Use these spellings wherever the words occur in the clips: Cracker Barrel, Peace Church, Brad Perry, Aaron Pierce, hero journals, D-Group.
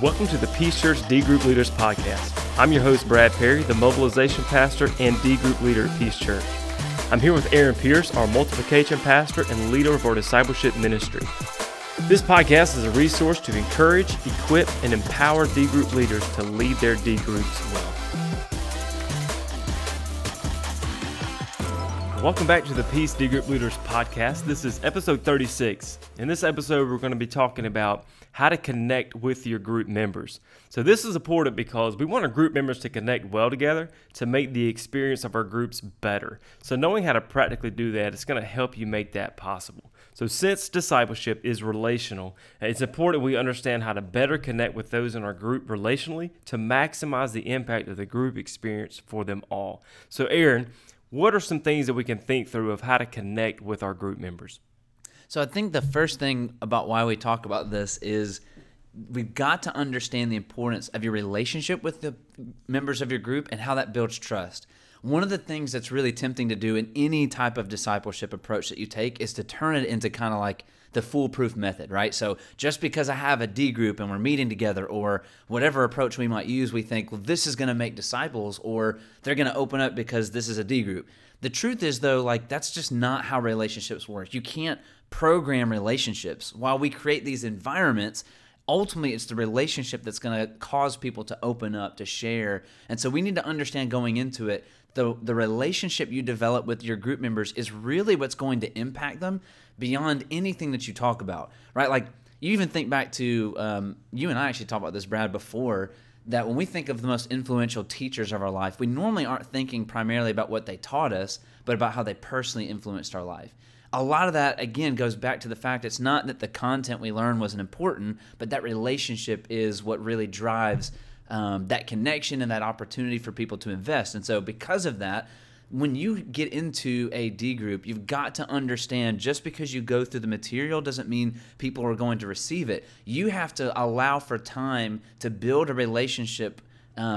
Welcome to the Peace Church D-Group Leaders Podcast. I'm your host, Brad Perry, the Mobilization Pastor and D-Group Leader at Peace Church. I'm here with Aaron Pierce, our Multiplication Pastor and leader of our discipleship ministry. This podcast is a resource to encourage, equip, and empower D-Group leaders to lead their D-Groups well. Welcome back to the Peace D-Group Leaders Podcast. This is episode 36. In this episode, we're going to be talking about how to connect with your group members. So this is important because we want our group members to connect well together to make the experience of our groups better. So knowing how to practically do that is going to help you make that possible. So since discipleship is relational, it's important we understand how to better connect with those in our group relationally to maximize the impact of the group experience for them all. So Aaron, what are some things that we can think through of how to connect with our group members? So I think the first thing about why we talk about this is we've got to understand the importance of your relationship with the members of your group and how that builds trust. One of the things that's really tempting to do in any type of discipleship approach that you take is to turn it into kind of like the foolproof method, right? So just because I have a D group and we're meeting together or whatever approach we might use, we think, well, this is going to make disciples or they're going to open up because this is a D group. The truth is though, like that's just not how relationships work. You can't program relationships. While we create these environments, ultimately it's the relationship that's going to cause people to open up, to share. And so we need to understand going into it, the relationship you develop with your group members is really what's going to impact them beyond anything that you talk about, right? Like you even think back to, you and I actually talked about this, Brad, before, that when we think of the most influential teachers of our life, we normally aren't thinking primarily about what they taught us, but about how they personally influenced our life. A lot of that, again, goes back to the fact it's not that the content we learned wasn't important, but that relationship is what really drives that connection and that opportunity for people to invest. And so because of that, when you get into a D group, you've got to understand just because you go through the material doesn't mean people are going to receive it. You have to allow for time to build a relationship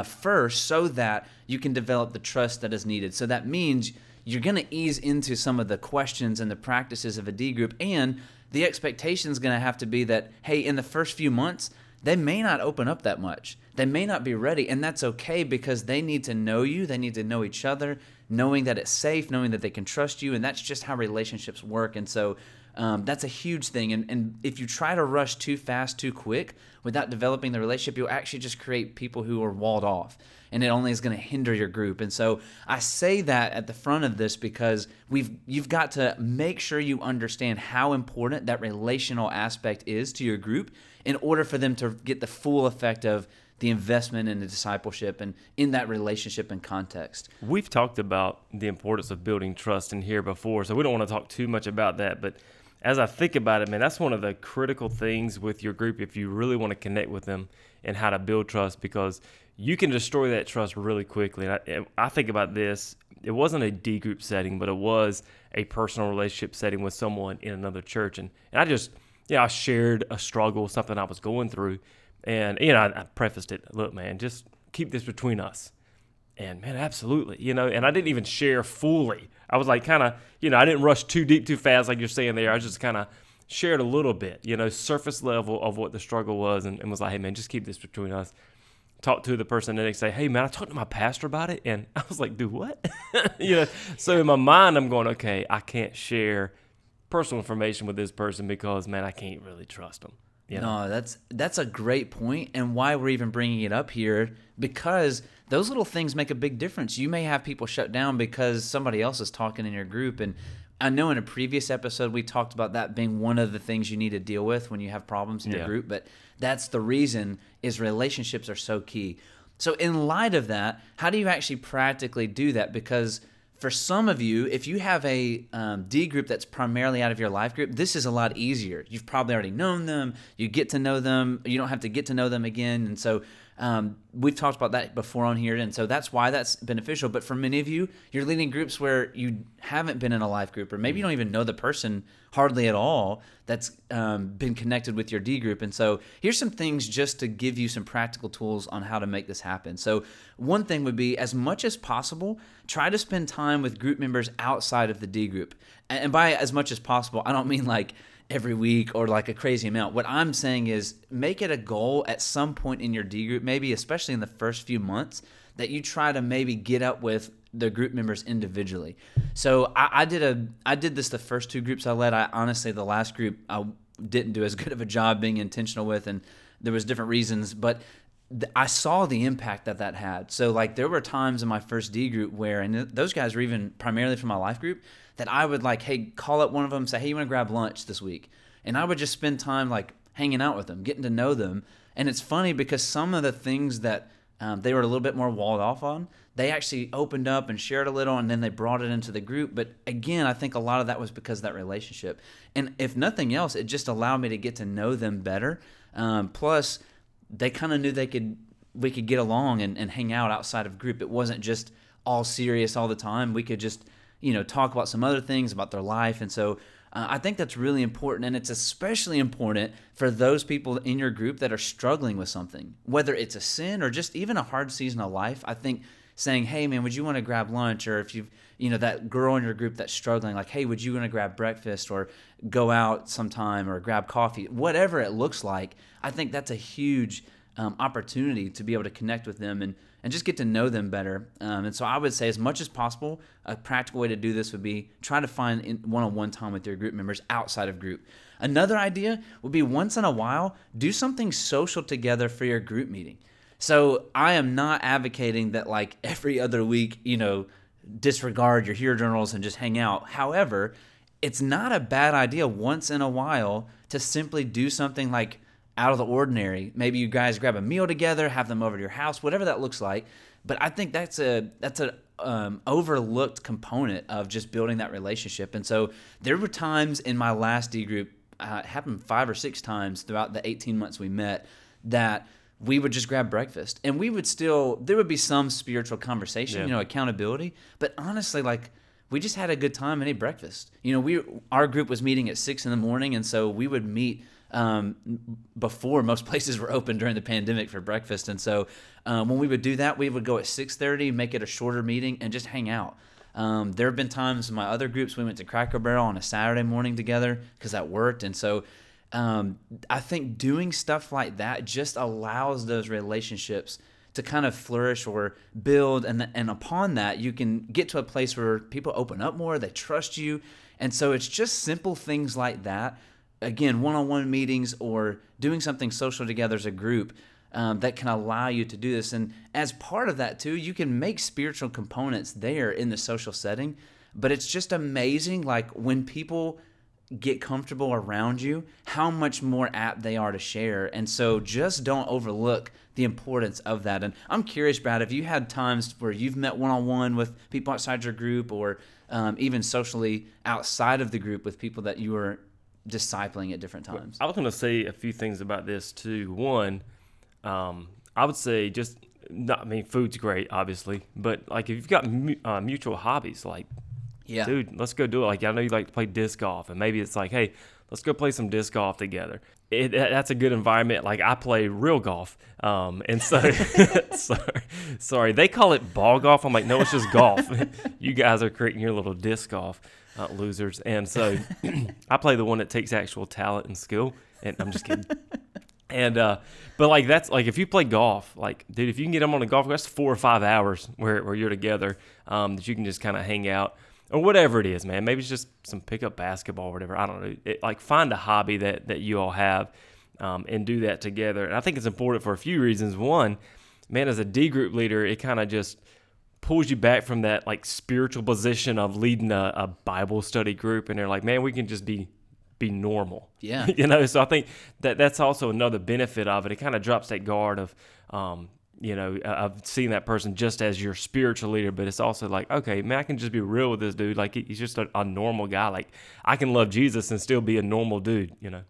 first so that you can develop the trust that is needed. So that means you're going to ease into some of the questions and the practices of a D group, and the expectation is going to have to be that, hey, in the first few months, they may not open up that much. They may not be ready, and that's okay because they need to know you. They need to know each other, knowing that it's safe, knowing that they can trust you, and that's just how relationships work. And so that's a huge thing. And if you try to rush too fast, too quick, without developing the relationship, you'll actually just create people who are walled off, and it only is going to hinder your group. And so I say that at the front of this because you've got to make sure you understand how important that relational aspect is to your group in order for them to get the full effect of the investment in the discipleship and in that relationship and context. We've talked about the importance of building trust in here before, so we don't want to talk too much about that. But as I think about it, man, that's one of the critical things with your group if you really want to connect with them and how to build trust, because you can destroy that trust really quickly. And I think about this. It wasn't a D group setting, but it was a personal relationship setting with someone in another church. And I just, I shared a struggle, something I was going through. And, I prefaced it, look, man, just keep this between us. And, man, absolutely, and I didn't even share fully. I was like kind of, I didn't rush too deep, too fast like you're saying there. I just kind of shared a little bit, surface level of what the struggle was and was like, hey, man, just keep this between us. Talk to the person the next day, hey, man, I talked to my pastor about it. And I was like, do what? So in my mind, I'm going, okay, I can't share personal information with this person because, man, I can't really trust them. No, that's a great point, and why we're even bringing it up here, because those little things make a big difference. You may have people shut down because somebody else is talking in your group, and I know in a previous episode we talked about that being one of the things you need to deal with when you have problems in your group, but that's the reason is relationships are so key. So in light of that, how do you actually practically do that? Because for some of you, if you have a D group that's primarily out of your life group, this is a lot easier. You've probably already known them. You get to know them. You don't have to get to know them again. And so we've talked about that before on here. And so that's why that's beneficial. But for many of you, you're leading groups where you haven't been in a life group, or maybe you don't even know the person hardly at all that's been connected with your D group. And so here's some things just to give you some practical tools on how to make this happen. So one thing would be, as much as possible, try to spend time with group members outside of the D group. And by as much as possible, I don't mean like every week or like a crazy amount. What I'm saying is make it a goal at some point in your D group, maybe especially in the first few months, that you try to maybe get up with the group members individually. So I did this the first two groups I led. I honestly, the last group I didn't do as good of a job being intentional with, and there was different reasons, but I saw the impact that that had. So like there were times in my first D group where, and those guys were even primarily from my life group, that I would like, hey, call up one of them, say, hey, you want to grab lunch this week? And I would just spend time like hanging out with them, getting to know them. And it's funny because some of the things that they were a little bit more walled off on, they actually opened up and shared a little, and then they brought it into the group. But again, I think a lot of that was because of that relationship. And if nothing else, it just allowed me to get to know them better. Plus, they kind of knew we could get along and hang out outside of group. It wasn't just all serious all the time. We could just, you know, talk about some other things about their life. And so I think that's really important. And it's especially important for those people in your group that are struggling with something, whether it's a sin or just even a hard season of life. I think saying, hey, man, would you want to grab lunch? Or if you've, you know, that girl in your group that's struggling, like, hey, would you want to grab breakfast or go out sometime or grab coffee? Whatever it looks like, I think that's a huge opportunity to be able to connect with them and just get to know them better. And so I would say as much as possible, a practical way to do this would be try to find one-on-one time with your group members outside of group. Another idea would be once in a while, do something social together for your group meeting. So I am not advocating that like every other week, you know, disregard your hero journals and just hang out. However, it's not a bad idea once in a while to simply do something like out of the ordinary. Maybe you guys grab a meal together, have them over to your house, whatever that looks like. But I think that's an overlooked component of just building that relationship. And so there were times in my last D group, it happened 5 or 6 times throughout the 18 months we met, that we would just grab breakfast and we would still, there would be some spiritual conversation, yeah, you know, accountability. But honestly, like we just had a good time and ate breakfast. You know, our group was meeting at 6 a.m. and so we would meet before most places were open during the pandemic for breakfast. And so when we would do that, we would go at 6:30, make it a shorter meeting and just hang out. There have been times in my other groups, we went to Cracker Barrel on a Saturday morning together because that worked. And so I think doing stuff like that just allows those relationships to kind of flourish or build. And upon that, you can get to a place where people open up more, they trust you. And so it's just simple things like that. Again, one-on-one meetings or doing something social together as a group that can allow you to do this. And as part of that too, you can make spiritual components there in the social setting. But it's just amazing, like when people get comfortable around you, how much more apt they are to share. And so just don't overlook the importance of that. And I'm curious, Brad, if you had times where you've met one-on-one with people outside your group or even socially outside of the group with people that you were discipling at different times. I was going to say a few things about this too. One, I would say just, food's great, obviously, but like if you've got mutual hobbies, like, yeah, dude, let's go do it. Like, I know you like to play disc golf, and maybe it's like, hey, let's go play some disc golf together. That's a good environment. Like, I play real golf, and so sorry, they call it ball golf. I'm like, no, it's just golf. You guys are creating your little disc golf losers. And so I play the one that takes actual talent and skill. And I'm just kidding. And but like that's like if you play golf, like dude, if you can get them on a golf course, 4 or 5 hours where you're together, that you can just kind of hang out. Or whatever it is, man. Maybe it's just some pickup basketball or whatever. I don't know. Like find a hobby that you all have and do that together. And I think it's important for a few reasons. One, man, as a D group leader, it kind of just pulls you back from that like spiritual position of leading a Bible study group. And they're like, man, we can just be normal. Yeah. You know, so I think that's also another benefit of it. It kind of drops that guard of, you know, I've seen that person just as your spiritual leader, but it's also like, okay, man, I can just be real with this dude. Like, he's just a normal guy. Like, I can love Jesus and still be a normal dude, you know?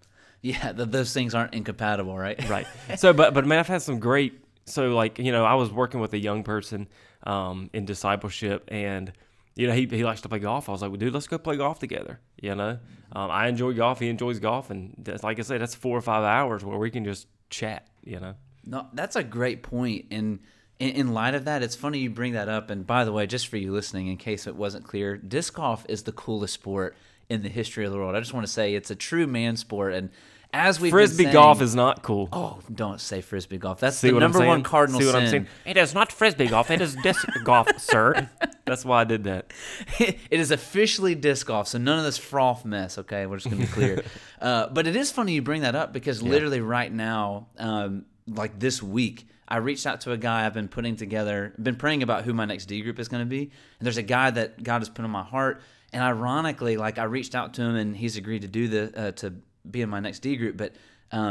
Yeah, those things aren't incompatible, right? Right. So, but man, I've had some great, so like, you know, I was working with a young person in discipleship, and, you know, he likes to play golf. I was like, well, dude, let's go play golf together, you know? I enjoy golf. He enjoys golf. And that's, like I said, that's 4 or 5 hours where we can just chat, you know? No, that's a great point. And in light of that, it's funny you bring that up. And by the way, just for you listening, in case it wasn't clear, disc golf is the coolest sport in the history of the world. I just want to say it's a true man sport, and as we've Frisbee saying, golf is not cool. Oh, don't say Frisbee golf. That's the number one cardinal sin. See what I'm saying? It is not Frisbee golf. It is disc golf, sir. That's why I did that. It is officially disc golf, so none of this froth mess, okay? We're just going to be clear. But it is funny you bring that up because literally right now, like this week, I reached out to a guy I've been putting together, been praying about who my next D group is going to be. And there's a guy that God has put on my heart. And ironically, like I reached out to him and he's agreed to do the to be in my next D group. But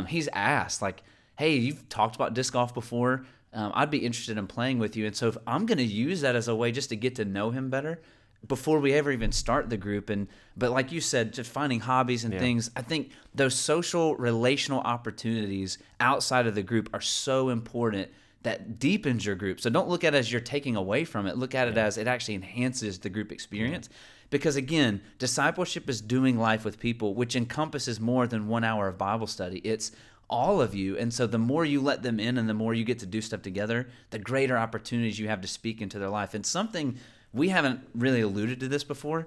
he's asked, like, hey, you've talked about disc golf before. I'd be interested in playing with you. And so if I'm going to use that as a way just to get to know him better before we ever even start the group. But like you said, just finding hobbies and things, I think those social, relational opportunities outside of the group are so important that deepens your group. So don't look at it as you're taking away from it. Look at it as it actually enhances the group experience. Because again, discipleship is doing life with people, which encompasses more than 1 hour of Bible study. It's all of you. And so the more you let them in and the more you get to do stuff together, the greater opportunities you have to speak into their life. And something we haven't really alluded to this before.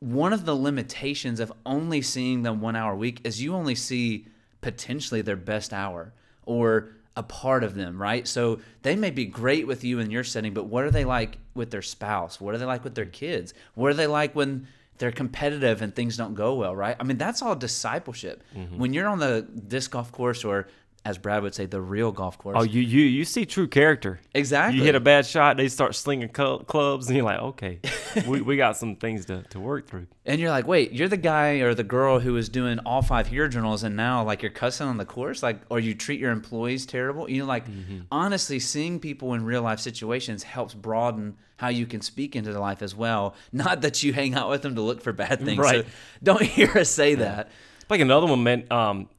One of the limitations of only seeing them 1 hour a week is you only see potentially their best hour or a part of them, right? So they may be great with you in your setting, but what are they like with their spouse? What are they like with their kids? What are they like when they're competitive and things don't go well, right? I mean, that's all discipleship. Mm-hmm. When you're on the disc golf course or as Brad would say, the real golf course. Oh, you see true character. Exactly. You hit a bad shot, they start slinging clubs, and you're like, okay, we got some things to work through. And you're like, wait, you're the guy or the girl who was doing all 5 hero journals, and now like you're cussing on the course, like, or you treat your employees terrible. You know, like honestly, seeing people in real life situations helps broaden how you can speak into their life as well. Not that you hang out with them to look for bad things. Right. So don't hear us say that. Like another one meant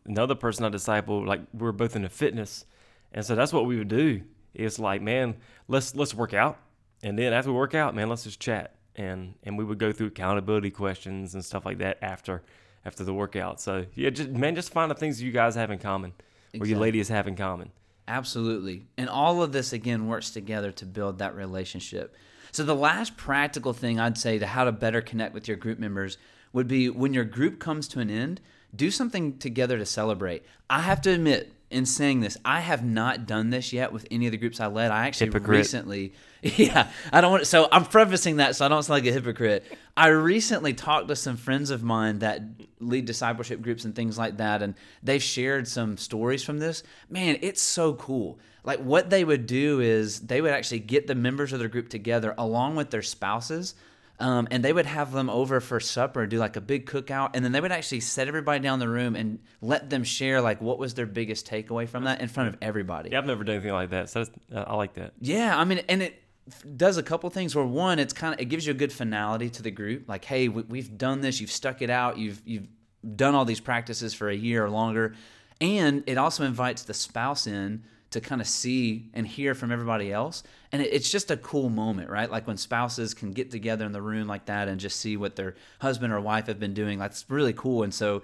another person I disciple, like we were both into fitness. And so that's what we would do. It's like, man, let's work out. And then after we work out, man, let's just chat. And we would go through accountability questions and stuff like that after the workout. So yeah, just find the things you guys have in common or you ladies have in common. Absolutely. And all of this again works together to build that relationship. So the last practical thing I'd say to how to better connect with your group members would be when your group comes to an end, do something together to celebrate. I have to admit, in saying this, I have not done this yet with any of the groups I led. I actually recently, I don't want to, so I'm prefacing that so I don't sound like a hypocrite. I recently talked to some friends of mine that lead discipleship groups and things like that, and they've shared some stories from this. Man, it's so cool. Like what they would do is they would actually get the members of their group together along with their spouses. And they would have them over for supper, do like a big cookout, and then they would actually set everybody down the room and let them share like what was their biggest takeaway from that in front of everybody. Yeah, I've never done anything like that, so I like that. Yeah, I mean, and it does a couple things. Where one, it gives you a good finality to the group. Like, hey, we've done this. You've stuck it out. You've done all these practices for a year or longer, and it also invites the spouse in to kind of see and hear from everybody else. And it's just a cool moment, right? Like when spouses can get together in the room like that and just see what their husband or wife have been doing, that's really cool. And so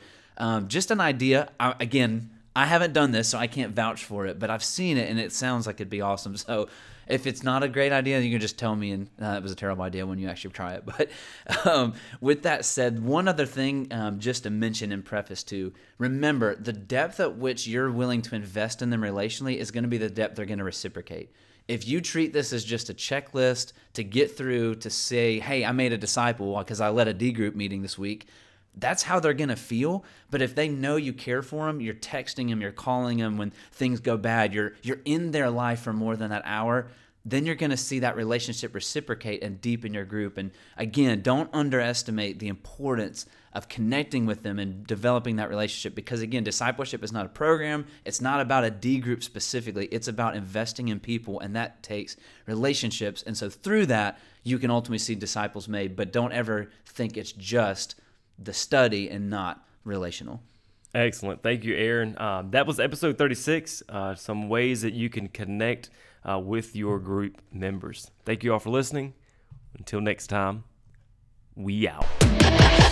just an idea. I haven't done this, so I can't vouch for it, but I've seen it and it sounds like it'd be awesome. So if it's not a great idea, you can just tell me and it was a terrible idea when you actually try it. But with that said, one other thing just to mention in preface to, remember the depth at which you're willing to invest in them relationally is going to be the depth they're going to reciprocate. If you treat this as just a checklist to get through to say, hey, I made a disciple because I led a D group meeting this week, that's how they're going to feel. But if they know you care for them, you're texting them, you're calling them when things go bad, you're in their life for more than that hour, then you're going to see that relationship reciprocate and deepen your group. And again, don't underestimate the importance of connecting with them and developing that relationship because, again, discipleship is not a program. It's not about a D group specifically. It's about investing in people, and that takes relationships. And so through that, you can ultimately see disciples made, but don't ever think it's just the study and not relational. Excellent. Thank you, Aaron. That was episode 36, some ways that you can connect with your group members. Thank you all for listening. Until next time, we out.